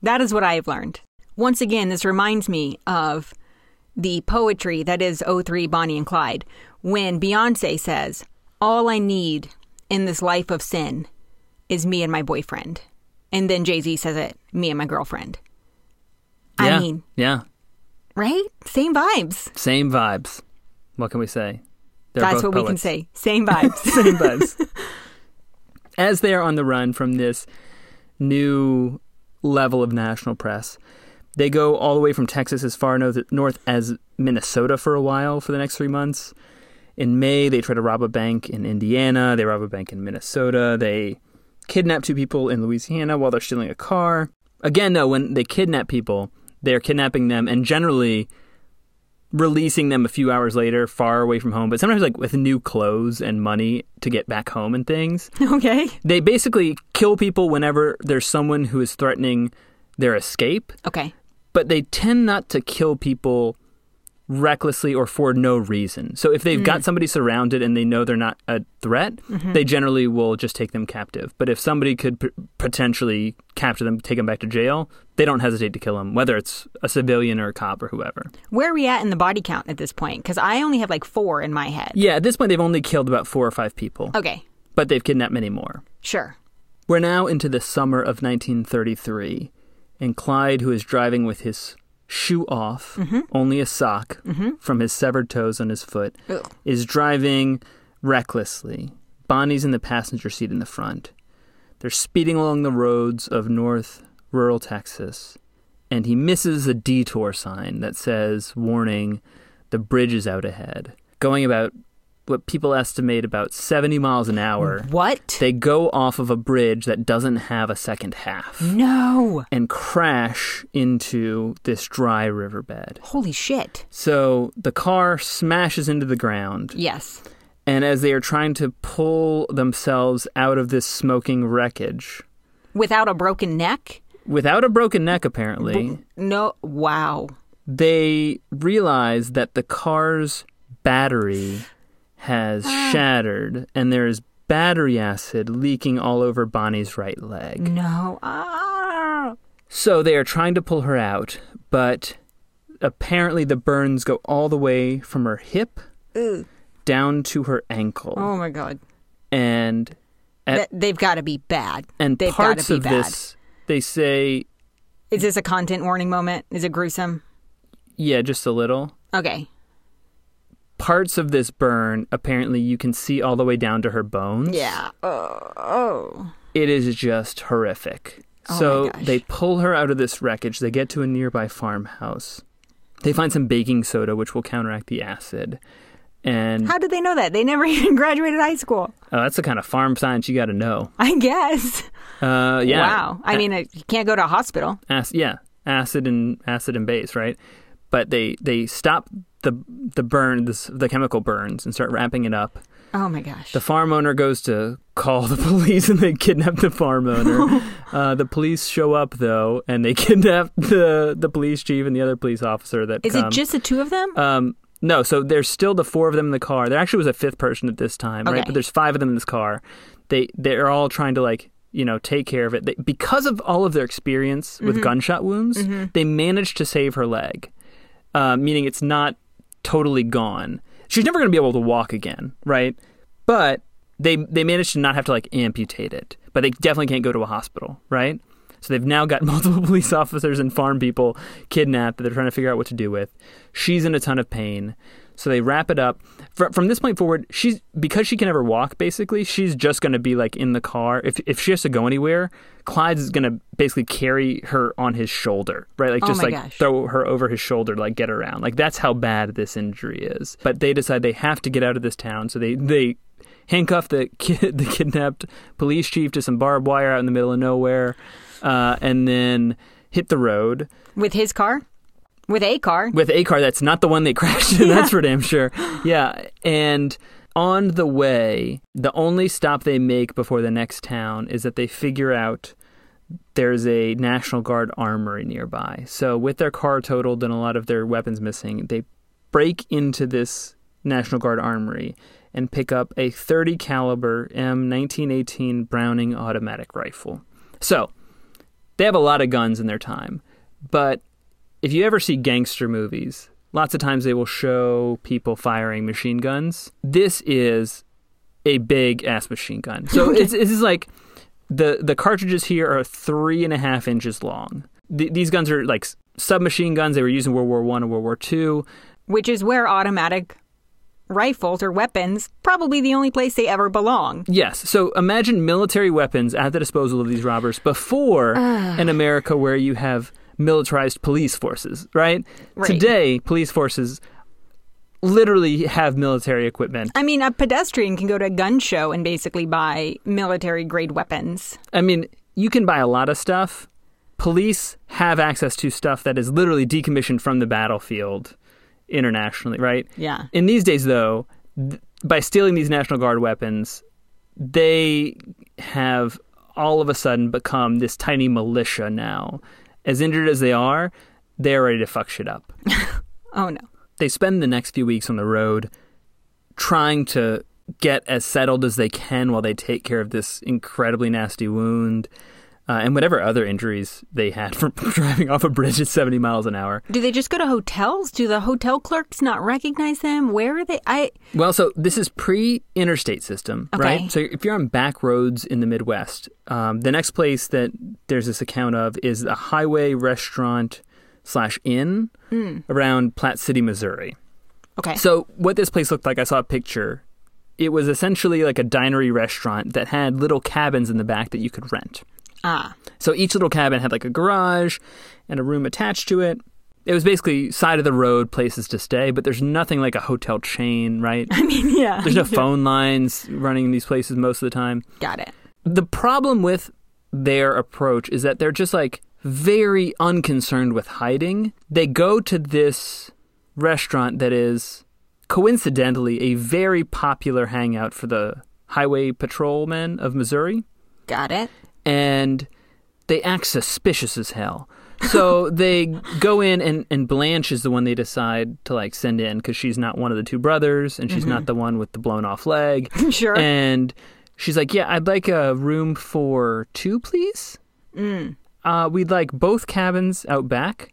That is what I have learned. Once again, this reminds me of the poetry that is oh three Bonnie and Clyde when Beyoncé says, all I need in this life of sin is me and my boyfriend. And then Jay-Z says it, me and my girlfriend. Yeah, I mean, yeah. Right? Same vibes. Same vibes. What can we say? They're That's what poets. We can say. Same vibes. Same vibes. As they are on the run from this new level of national press, they go all the way from Texas as far north, north as Minnesota for a while for the next three months. In May, they try to rob a bank in Indiana. They rob a bank in Minnesota. They kidnap two people in Louisiana while they're stealing a car. Again, though, when they kidnap people, they're kidnapping them and generally releasing them a few hours later, far away from home, but sometimes like with new clothes and money to get back home and things. Okay. They basically kill people whenever there's someone who is threatening their escape. Okay. But they tend not to kill people recklessly or for no reason. So if they've mm. got somebody surrounded and they know they're not a threat, mm-hmm. they generally will just take them captive. But if somebody could p- potentially capture them, take them back to jail, they don't hesitate to kill them, whether it's a civilian or a cop or whoever. Where are we at in the body count at this point? Because I only have like four in my head. Yeah, at this point, they've only killed about four or five people. Okay. But they've kidnapped many more. Sure. We're now into the summer of nineteen thirty-three, and Clyde, who is driving with his shoe off, mm-hmm. only a sock mm-hmm. from his severed toes on his foot, Ugh. Is driving recklessly. Bonnie's in the passenger seat in the front. They're speeding along the roads of north rural Texas, and he misses a detour sign that says, warning, the bridge is out ahead. Going about what people estimate about seventy miles an hour. What? They go off of a bridge that doesn't have a second half. No. And crash into this dry riverbed. Holy shit. So the car smashes into the ground. Yes. And as they are trying to pull themselves out of this smoking wreckage. Without a broken neck? Without a broken neck, apparently. B- no. Wow. They realize that the car's battery has ah. shattered, and there is battery acid leaking all over Bonnie's right leg. No. Ah. So they are trying to pull her out, but apparently the burns go all the way from her hip Ugh. Down to her ankle. Oh, my God. And at, Th- they've got to be bad. And they've parts be of bad. This, they say... Is this a content warning moment? Is it gruesome? Yeah, just a little. Okay. Parts of this burn, apparently, you can see all the way down to her bones. Yeah. Oh. oh. It is just horrific. Oh so they pull her out of this wreckage. They get to a nearby farmhouse. They find some baking soda, which will counteract the acid. And how did they know that? They never even graduated high school. Oh, uh, that's the kind of farm science you got to know. I guess. Uh, yeah. Wow. I a- mean, you can't go to a hospital. Ac- yeah, acid and acid and base, right? But they they stop. The the burns, the chemical burns, and start wrapping it up. Oh, my gosh. The farm owner goes to call the police, and they kidnap the farm owner. uh, the police show up, though, and they kidnap the, the police chief and the other police officer that Is come. It just the two of them? Um, no, so there's still the four of them in the car. There actually was a fifth person at this time, okay. right? But there's five of them in this car. They, they're all trying to, like, you know, take care of it. They, because of all of their experience mm-hmm. with gunshot wounds, mm-hmm. they managed to save her leg, uh, meaning it's not totally gone. She's never going to be able to walk again, right? But they they managed to not have to, like, amputate it. But they definitely can't go to a hospital, right? So they've now got multiple police officers and farm people kidnapped that they're trying to figure out what to do with. She's in a ton of pain. So they wrap it up. Fr- from this point forward, she's because she can never walk, basically, she's just going to be, like, in the car. If if she has to go anywhere, Clyde's going to basically carry her on his shoulder, right? Like, just, oh like, gosh. Throw her over his shoulder, like, get around. Like, that's how bad this injury is. But they decide they have to get out of this town, so they... they handcuff the kid, the kidnapped police chief to some barbed wire out in the middle of nowhere, uh, and then hit the road. With his car? With a car. With a car. That's not the one they crashed in. Yeah. That's for damn sure. Yeah. And on the way, the only stop they make before the next town is that they figure out there's a National Guard armory nearby. So with their car totaled and a lot of their weapons missing, they break into this National Guard armory and pick up a thirty caliber M nineteen eighteen Browning automatic rifle. So, they have a lot of guns in their time, but if you ever see gangster movies, lots of times they will show people firing machine guns. This is a big-ass machine gun. So, it's, this is like, the, the cartridges here are three and a half inches long. Th- these guns are like submachine guns they were using in World War One and World War Two. Which is where automatic rifles or weapons, probably the only place they ever belong. Yes. So imagine military weapons at the disposal of these robbers before uh. an America where you have militarized police forces, right? right? Today, police forces literally have military equipment. I mean, a pedestrian can go to a gun show and basically buy military-grade weapons. I mean, you can buy a lot of stuff. Police have access to stuff that is literally decommissioned from the battlefield internationally, right? Yeah. In these days, though, th- by stealing these National Guard weapons, they have all of a sudden become this tiny militia now. As injured as they are, they're ready to fuck shit up. Oh, no. They spend the next few weeks on the road trying to get as settled as they can while they take care of this incredibly nasty wound uh, and whatever other injuries they had from driving off a bridge at seventy miles an hour. Do they just go to hotels? Do the hotel clerks not recognize them? Where are they? I Well, so this is pre-interstate system, okay. right? So if you're on back roads in the Midwest, um, the next place that there's this account of is a highway restaurant slash inn mm. around Platte City, Missouri. Okay. So what this place looked like, I saw a picture. It was essentially like a dinery restaurant that had little cabins in the back that you could rent. Ah. So each little cabin had like a garage and a room attached to it. It was basically side of the road places to stay, but there's nothing like a hotel chain, right? I mean, yeah. There's no phone lines running in these places most of the time. Got it. The problem with their approach is that they're just like very unconcerned with hiding. They go to this restaurant that is coincidentally a very popular hangout for the highway patrolmen of Missouri. Got it. And they act suspicious as hell. So they go in and, and Blanche is the one they decide to like send in because she's not one of the two brothers and she's mm-hmm. not the one with the blown off leg. Sure. And she's like, yeah, I'd like a room for two, please. Mm. Uh, we'd like both cabins out back.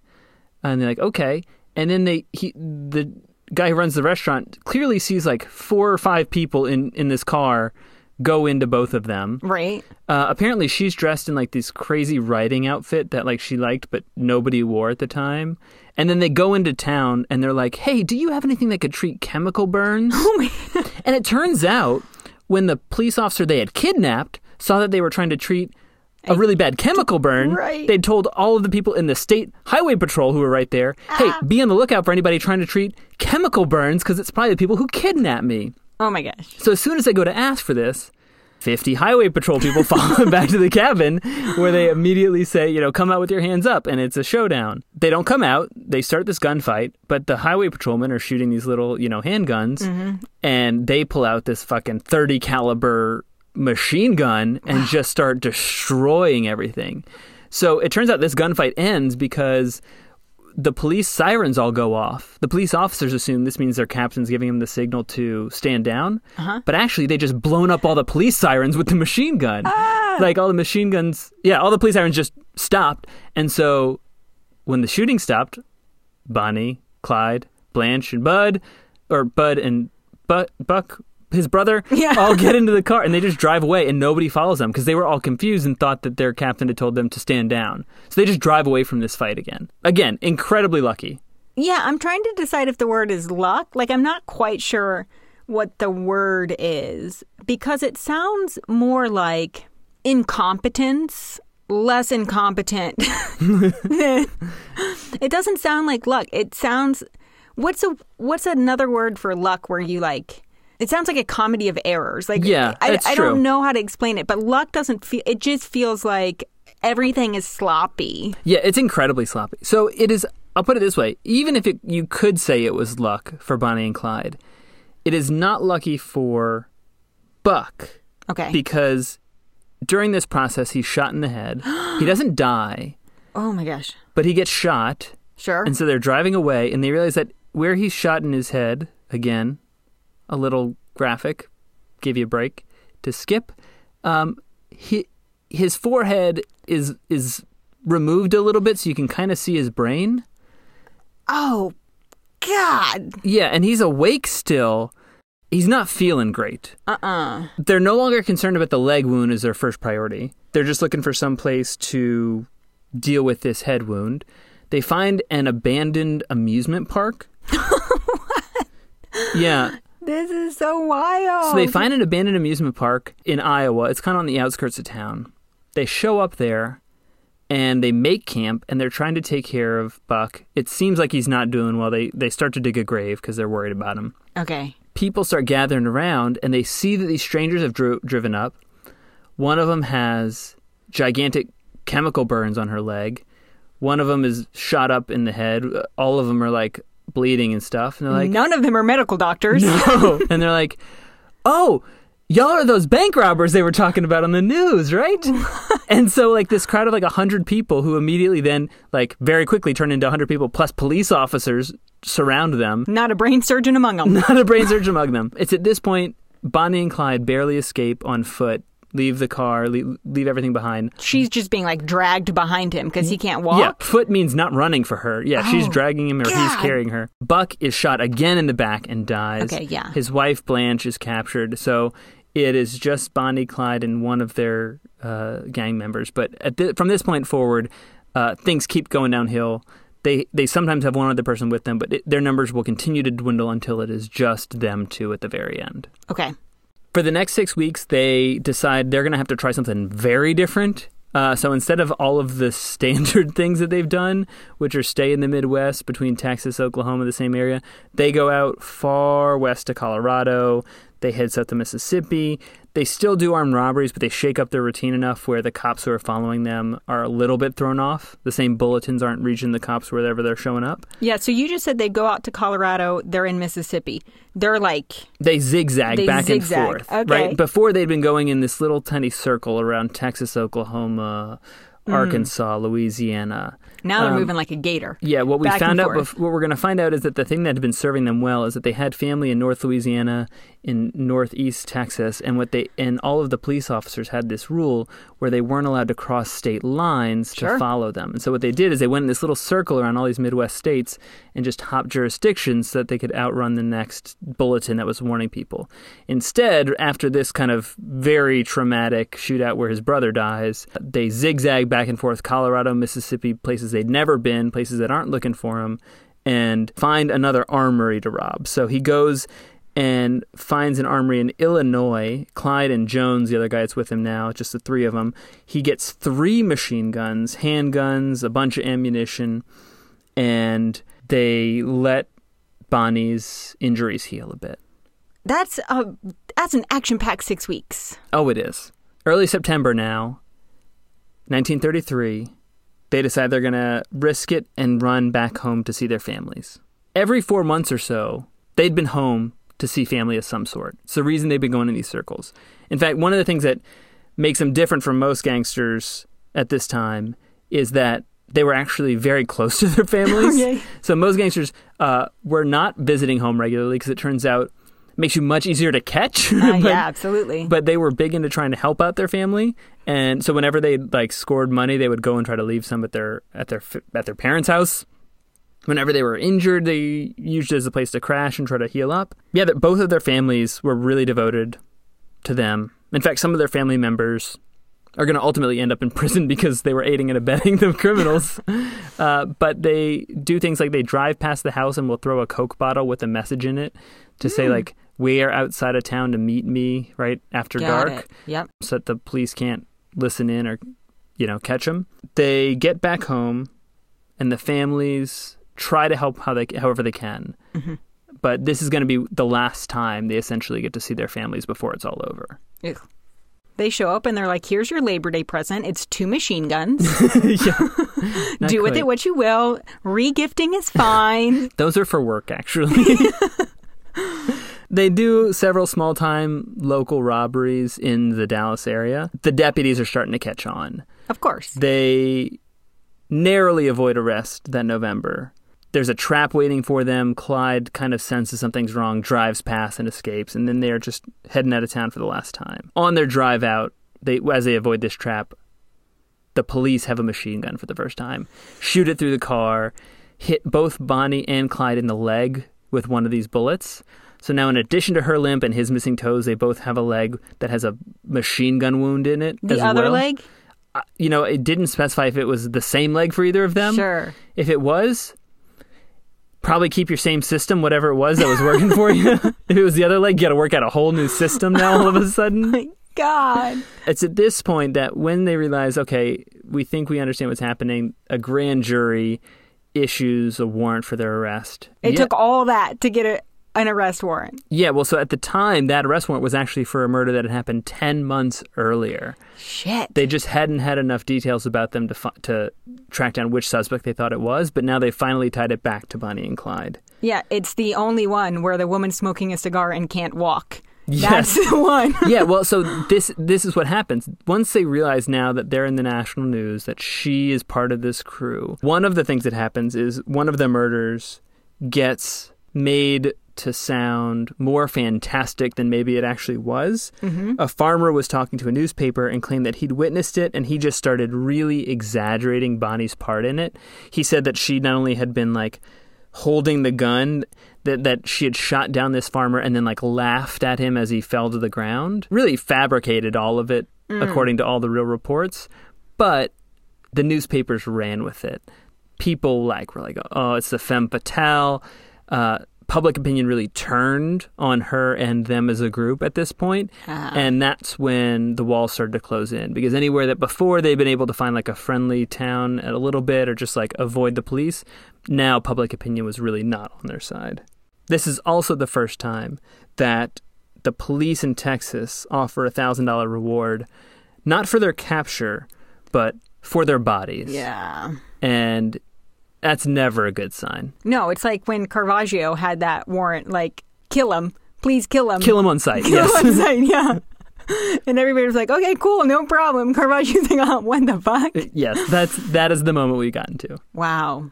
And they're like, okay. And then they he the guy who runs the restaurant clearly sees like four or five people in, in this car go into both of them. Right. Uh, apparently she's dressed in like this crazy riding outfit that like she liked but nobody wore at the time. And then they go into town and they're like, hey, do you have anything that could treat chemical burns? Oh my God. And it turns out when the police officer they had kidnapped saw that they were trying to treat a really bad chemical burn, right. They told all of the people in the state highway patrol who were right there, hey, ah. be on the lookout for anybody trying to treat chemical burns because it's probably the people who kidnapped me. Oh, my gosh. So as soon as they go to ask for this, fifty highway patrol people follow them back to the cabin where they immediately say, you know, come out with your hands up, and it's a showdown. They don't come out. They start this gunfight, but the highway patrolmen are shooting these little, you know, handguns, mm-hmm. and they pull out this fucking thirty caliber machine gun and just start destroying everything. So it turns out this gunfight ends because the police sirens all go off. The police officers assume this means their captain's giving them the signal to stand down, uh-huh. but actually they just blown up all the police sirens with the machine gun. Ah! Like all the machine guns, yeah, all the police sirens just stopped. And so when the shooting stopped, Bonnie, Clyde, Blanche, and Bud, or Bud and Bu- Buck, his brother, yeah. all get into the car and they just drive away and nobody follows them because they were all confused and thought that their captain had told them to stand down. So they just drive away from this fight again. Again, incredibly lucky. Yeah, I'm trying to decide if the word is luck. Like, I'm not quite sure what the word is because it sounds more like incompetence, less incompetent. It doesn't sound like luck. It sounds... What's a what's another word for luck where you like... It sounds like a comedy of errors. Like, yeah, I, I don't know how to explain it, but luck doesn't feel, it just feels like everything is sloppy. Yeah, it's incredibly sloppy. So it is, I'll put it this way, even if it, you could say it was luck for Bonnie and Clyde, it is not lucky for Buck. Okay. Because during this process, he's shot in the head. He doesn't die. Oh my gosh. But he gets shot. Sure. And so they're driving away and they realize that where he's shot in his head, again, a little graphic, give you a break to skip. Um, he, his forehead is is removed a little bit so you can kind of see his brain. Oh, God. Yeah, and he's awake still. He's not feeling great. Uh-uh. They're no longer concerned about the leg wound as their first priority. They're just looking for some place to deal with this head wound. They find an abandoned amusement park. What? Yeah. This is so wild. So they find an abandoned amusement park in Iowa. It's kind of on the outskirts of town. They show up there, and they make camp, and they're trying to take care of Buck. It seems like he's not doing well. They, they start to dig a grave because they're worried about him. Okay. People start gathering around, and they see that these strangers have dro- driven up. One of them has gigantic chemical burns on her leg. One of them is shot up in the head. All of them are, like, bleeding and stuff. And they're like... None of them are medical doctors. No. And they're like, oh, y'all are those bank robbers they were talking about on the news, right? And so, like, this crowd of, like, one hundred people who immediately then, like, very quickly turn into one hundred people, plus police officers surround them. Not a brain surgeon among them. Not a brain surgeon among them. It's at this point, Bonnie and Clyde barely escape on foot. Leave the car, leave, leave everything behind. She's just being, like, dragged behind him because he can't walk? Yeah, foot means not running for her. Yeah, oh, she's dragging him or God. He's carrying her. Buck is shot again in the back and dies. Okay, yeah. His wife, Blanche, is captured. So it is just Bonnie, Clyde, and one of their uh, gang members. But at th- from this point forward, uh, things keep going downhill. They, they sometimes have one other person with them, but it, their numbers will continue to dwindle until it is just them two at the very end. Okay. For the next six weeks, they decide they're going to have to try something very different. Uh, so instead of all of the standard things that they've done, which are stay in the Midwest between Texas, Oklahoma, the same area, they go out far west to Colorado. They head south to Mississippi. They still do armed robberies, but they shake up their routine enough where the cops who are following them are a little bit thrown off. The same bulletins aren't reaching the cops wherever they're showing up. Yeah, so you just said they go out to Colorado. They're in Mississippi. They're like... They zigzag they back zigzag. and forth. Okay. Right? Before, they'd been going in this little tiny circle around Texas, Oklahoma, mm. Arkansas, Louisiana. Now they're um, moving like a gator. Yeah, what we found out, bef- what we're going to find out is that the thing that had been serving them well is that they had family in North Louisiana, in Northeast Texas, and what they and all of the police officers had this rule where they weren't allowed to cross state lines sure. to follow them. And so what they did is they went in this little circle around all these Midwest states and just hopped jurisdictions so that they could outrun the next bulletin that was warning people. Instead, after this kind of very traumatic shootout where his brother dies, they zigzag back and forth, Colorado, Mississippi, places they'd never been, places that aren't looking for him, and find another armory to rob. So he goes and finds an armory in Illinois. Clyde and Jones, the other guy that's with him now, just the three of them. He gets three machine guns, handguns, a bunch of ammunition, and they let Bonnie's injuries heal a bit. That's a, that's an action-packed six weeks. Oh, it is. Early September now, nineteen thirty-three. They decide they're going to risk it and run back home to see their families. Every four months or so, they'd been home to see family of some sort. It's the reason they've been going in these circles. In fact, one of the things that makes them different from most gangsters at this time is that they were actually very close to their families. Okay. So most gangsters uh, were not visiting home regularly because it turns out it makes you much easier to catch. Uh, but, yeah, absolutely. But they were big into trying to help out their family. And so whenever they, like, scored money, they would go and try to leave some at their at their at their parents' house. Whenever they were injured, they used it as a place to crash and try to heal up. Yeah, that both of their families were really devoted to them. In fact, some of their family members are going to ultimately end up in prison because they were aiding and abetting the criminals. uh, but they do things like they drive past the house and will throw a Coke bottle with a message in it to mm. say, like, "We are outside of town to meet me right after Got dark." It. Yep. So that the police can't listen in or, you know, catch them. They get back home and the families try to help how they, however they can. Mm-hmm. But this is going to be the last time they essentially get to see their families before it's all over. Ew. They show up and they're like, here's your Labor Day present. It's two machine guns. Yeah, do with quite. It what you will. Regifting is fine. Those are for work, actually. They do several small-time local robberies in the Dallas area. The deputies are starting to catch on. Of course. They narrowly avoid arrest that November. There's a trap waiting for them. Clyde kind of senses something's wrong, drives past and escapes, and then they're just heading out of town for the last time. On their drive out, they as they avoid this trap, the police have a machine gun for the first time, shoot it through the car, hit both Bonnie and Clyde in the leg with one of these bullets. So now, in addition to her limp and his missing toes, they both have a leg that has a machine gun wound in it. The as other well. leg? you know, it didn't specify if it was the same leg for either of them. Sure. If it was, probably keep your same system, whatever it was that was working for you. If it was the other leg, you got to work out a whole new system now all of a sudden. God. It's at this point that when they realize, okay, we think we understand what's happening, a grand jury issues a warrant for their arrest. It yeah. took all that to get a, an arrest warrant. Yeah, well, so at the time, that arrest warrant was actually for a murder that had happened ten months earlier. Shit. They just hadn't had enough details about them to fu- to track down which suspect they thought it was, but now they finally tied it back to Bonnie and Clyde. Yeah, it's the only one where the woman's smoking a cigar and can't walk. Yes. That's the one. Yeah, well, so this this is what happens. Once they realize now that they're in the national news, that she is part of this crew, one of the things that happens is one of the murders gets made to sound more fantastic than maybe it actually was. Mm-hmm. A farmer was talking to a newspaper and claimed that he'd witnessed it, and he just started really exaggerating Bonnie's part in it. He said that she not only had been, like, holding the gun, that that she had shot down this farmer and then, like, laughed at him as he fell to the ground. Really fabricated all of it, mm. according to all the real reports. But the newspapers ran with it. People, like, were like, oh, it's the femme fatale. Uh, public opinion really turned on her and them as a group at this point. Uh-huh. And that's when the walls started to close in. Because anywhere that before they'd been able to find, like, a friendly town a little bit or just, like, avoid the police, now public opinion was really not on their side. This is also the first time that the police in Texas offer a one thousand dollars reward, not for their capture, but for their bodies. Yeah. And that's never a good sign. No, it's like when Caravaggio had that warrant, like, kill him, please kill him. Kill him on sight, kill yes. Kill him on sight, yeah. And everybody was like, okay, cool, no problem. Caravaggio's like, oh, what the fuck? Yes, that's, that is the moment we've gotten to. Wow.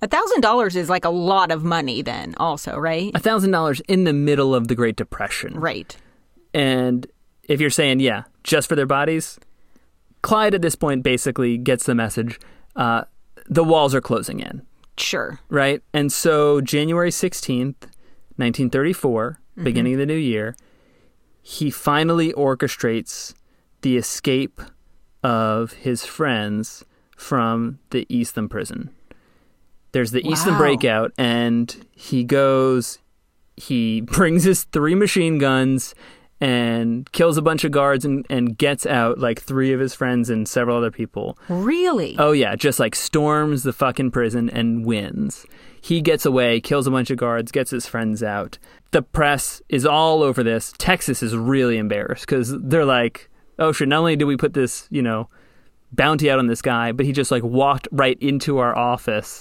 one thousand dollars is, like, a lot of money then also, right? one thousand dollars in the middle of the Great Depression. Right. And if you're saying, yeah, just for their bodies, Clyde at this point basically gets the message, uh, the walls are closing in. Sure. Right? And so January sixteenth, nineteen thirty-four, mm-hmm. beginning of the new year, he finally orchestrates the escape of his friends from the Eastham prison. There's the wow. Eastham breakout, and he goes, he brings his three machine guns and kills a bunch of guards and, and gets out, like, three of his friends and several other people. Really? Oh, yeah. Just, like, storms the fucking prison and wins. He gets away, kills a bunch of guards, gets his friends out. The press is all over this. Texas is really embarrassed because they're like, oh, shit, not only did we put this, you know, bounty out on this guy, but he just, like, walked right into our office,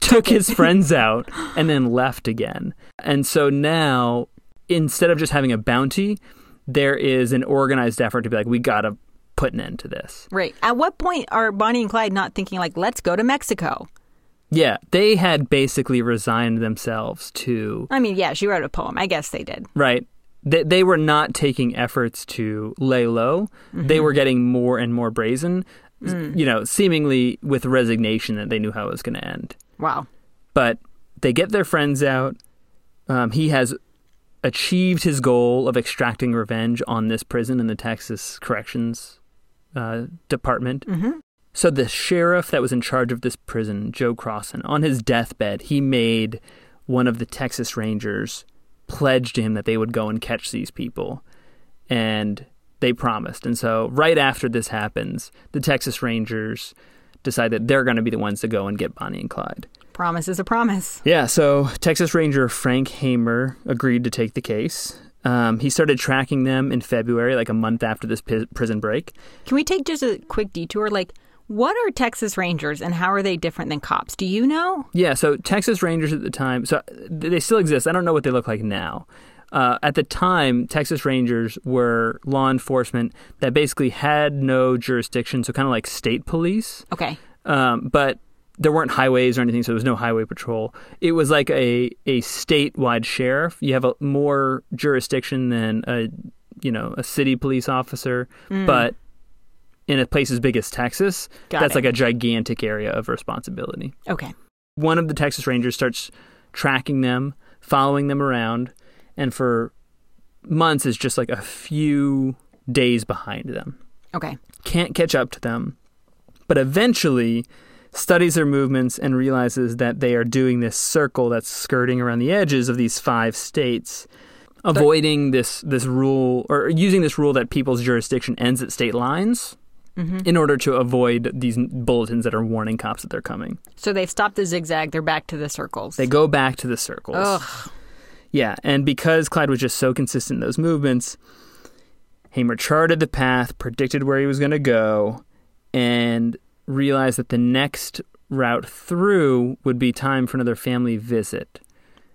took his friends out, and then left again. And so now, instead of just having a bounty, there is an organized effort to be like, we gotta put an end to this. Right. At what point are Bonnie and Clyde not thinking, like, let's go to Mexico? Yeah, they had basically resigned themselves to... I mean, yeah, she wrote a poem. I guess they did. Right. They they were not taking efforts to lay low. Mm-hmm. They were getting more and more brazen, mm. you know, seemingly with resignation that they knew how it was going to end. Wow. But they get their friends out. Um, he has achieved his goal of extracting revenge on this prison in the Texas Corrections uh, Department. Mm-hmm. So the sheriff that was in charge of this prison, Joe Crossan, on his deathbed, he made one of the Texas Rangers pledged to him that they would go and catch these people, and they promised. And so right after this happens, the Texas Rangers decide that they're going to be the ones to go and get Bonnie and Clyde. Promise is a promise. Yeah, so Texas Ranger Frank Hamer agreed to take the case. Um, he started tracking them in February, like a month after this p- prison break. Can we take just a quick detour? Like, what are Texas Rangers and how are they different than cops? Do you know? Yeah, so Texas Rangers at the time, so they still exist. I don't know what they look like now. Uh, at the time, Texas Rangers were law enforcement that basically had no jurisdiction, so kind of like state police. Okay. Um, but there weren't highways or anything, so there was no highway patrol. It was like a, a statewide sheriff. You have a, more jurisdiction than a, you know, a city police officer, mm. but... in a place as big as Texas, Got that's it. like a gigantic area of responsibility. Okay. One of the Texas Rangers starts tracking them, following them around, and for months is just like a few days behind them. Okay. can't catch up to them, but eventually studies their movements and realizes that they are doing this circle that's skirting around the edges of these five states, avoiding this, this rule, or using this rule that people's jurisdiction ends at state lines, mm-hmm. in order to avoid these bulletins that are warning cops that they're coming. So they've stopped the zigzag. They're back to the circles. They go back to the circles. Ugh. Yeah, and because Clyde was just so consistent in those movements, Hamer charted the path, predicted where he was going to go, and realized that the next route through would be time for another family visit,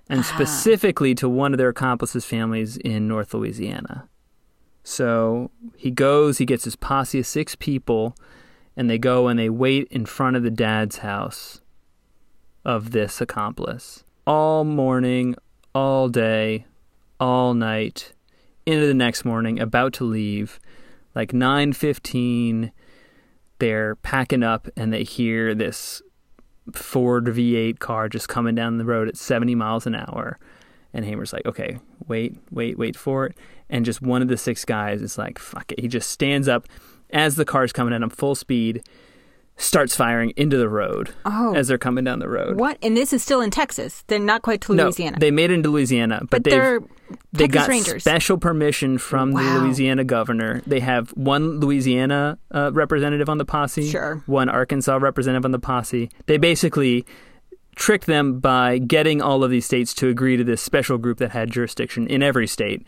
and ah. specifically to one of their accomplices' families in North Louisiana. So he goes, he gets his posse of six people, and they go and they wait in front of the dad's house of this accomplice all morning, all day, all night, into the next morning, about to leave, like nine fifteen. They're packing up and they hear this Ford V eight car just coming down the road at seventy miles an hour. And Hamer's like, okay, wait, wait, wait for it. And just one of the six guys is like, fuck it. He just stands up as the car's coming at him full speed, starts firing into the road oh. as they're coming down the road. What? And this is still in Texas. They're not quite to Louisiana. No, they made it into Louisiana, but, but they're they got Rangers. Special permission from wow. the Louisiana governor. They have one Louisiana uh, representative on the posse, sure. one Arkansas representative on the posse. They basically tricked them by getting all of these states to agree to this special group that had jurisdiction in every state,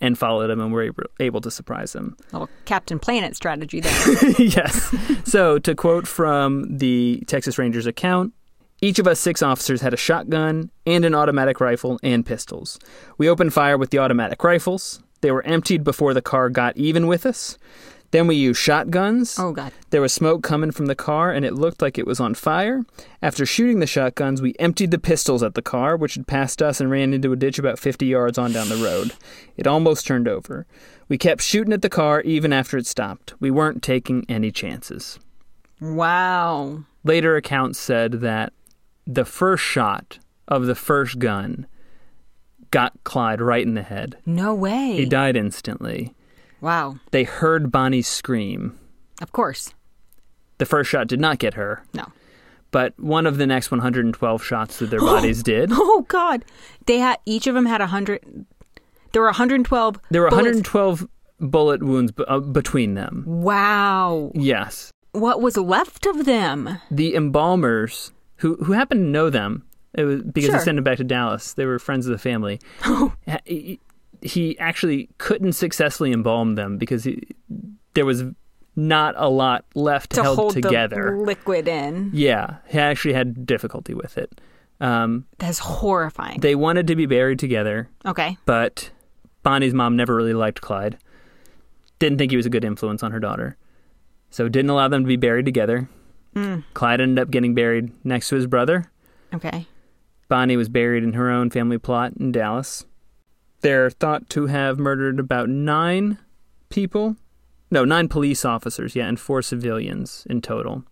and followed them and were able to surprise them. A little Captain Planet strategy there. Yes. So to quote from the Texas Rangers account, each of us six officers had a shotgun and an automatic rifle and pistols. We opened fire with the automatic rifles. They were emptied before the car got even with us. Then we used shotguns. Oh, God. There was smoke coming from the car, and it looked like it was on fire. After shooting the shotguns, we emptied the pistols at the car, which had passed us and ran into a ditch about fifty yards on down the road. It almost turned over. We kept shooting at the car even after it stopped. We weren't taking any chances. Wow. Later accounts said that the first shot of the first gun got Clyde right in the head. No way. He died instantly. Wow. They heard Bonnie scream. Of course. The first shot did not get her. No. But one of the next one hundred twelve shots that their bodies did. Oh, God. They had, each of them had one hundred. There were one hundred twelve There were one hundred twelve bullets. bullet wounds b- uh, between them. Wow. Yes. What was left of them? The embalmers, who, who happened to know them, it was because sure. they sent them back to Dallas. They were friends of the family. Oh. He actually couldn't successfully embalm them because he, there was not a lot left to held hold together. The liquid in. Yeah. He actually had difficulty with it. Um, That's horrifying. They wanted to be buried together. Okay. But Bonnie's mom never really liked Clyde. Didn't think he was a good influence on her daughter. So didn't allow them to be buried together. Mm. Clyde ended up getting buried next to his brother. Okay. Bonnie was buried in her own family plot in Dallas. They're thought to have murdered about nine people. No, nine police officers, yeah, and four civilians in total.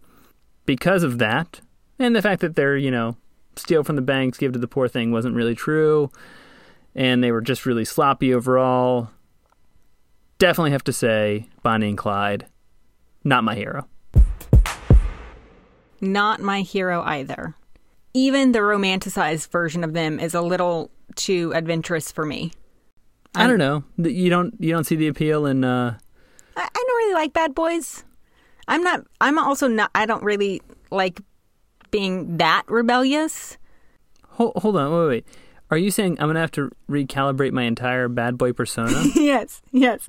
Because of that, and the fact that they're, you know, steal from the banks, give to the poor thing wasn't really true, and they were just really sloppy overall, definitely have to say Bonnie and Clyde, not my hero. Not my hero either. Even the romanticized version of them is a little too adventurous for me. I don't know. You don't you don't see the appeal in uh I, I don't really like bad boys. I'm not I'm also not I don't really like being that rebellious. Hold, hold on. Wait, wait. Are you saying I'm going to have to recalibrate my entire bad boy persona? Yes. Yes.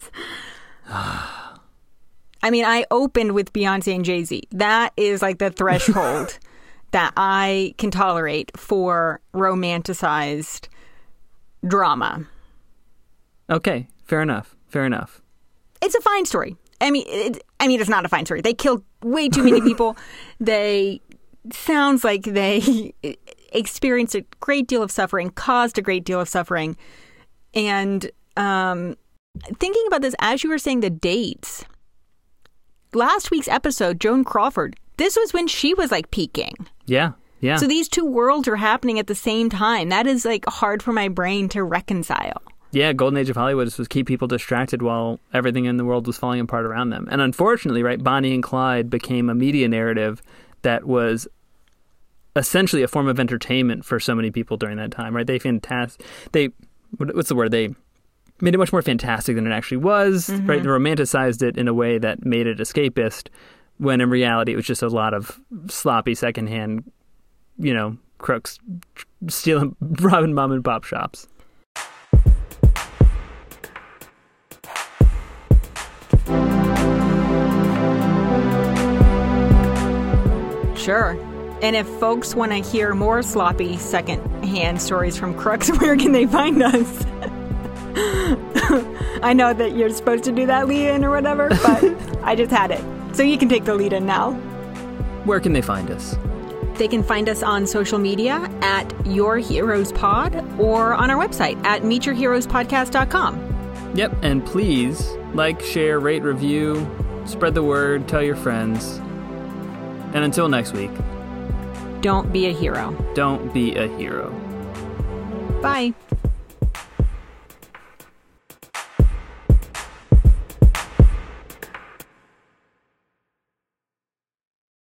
I mean, I opened with Beyoncé and Jay-Z. That is like the threshold that I can tolerate for romanticized drama. Okay, fair enough. Fair enough. It's a fine story. I mean, it, I mean, it's not a fine story. They killed way too many people. They sounds like they experienced a great deal of suffering, caused a great deal of suffering. And um, thinking about this, as you were saying the dates, last week's episode, Joan Crawford, this was when she was like peaking. Yeah. Yeah. So these two worlds are happening at the same time. That is like hard for my brain to reconcile. yeah, golden age of Hollywood was keep people distracted while everything in the world was falling apart around them. And unfortunately, right, Bonnie and Clyde became a media narrative that was essentially a form of entertainment for so many people during that time, right? They fantastic, they, what's the word? They made it much more fantastic than it actually was, mm-hmm. right? They romanticized it in a way that made it escapist, when in reality it was just a lot of sloppy secondhand, you know, crooks stealing, robbing mom and pop shops. Sure. And if folks want to hear more sloppy secondhand stories from crooks, where can they find us? I know that you're supposed to do that lead-in or whatever, but I just had it. So you can take the lead-in now. Where can they find us? They can find us on social media at Your Heroes Pod or on our website at meet your heroes podcast dot com. Yep, and please like, share, rate, review, spread the word, tell your friends. And until next week, don't be a hero. Don't be a hero. Bye.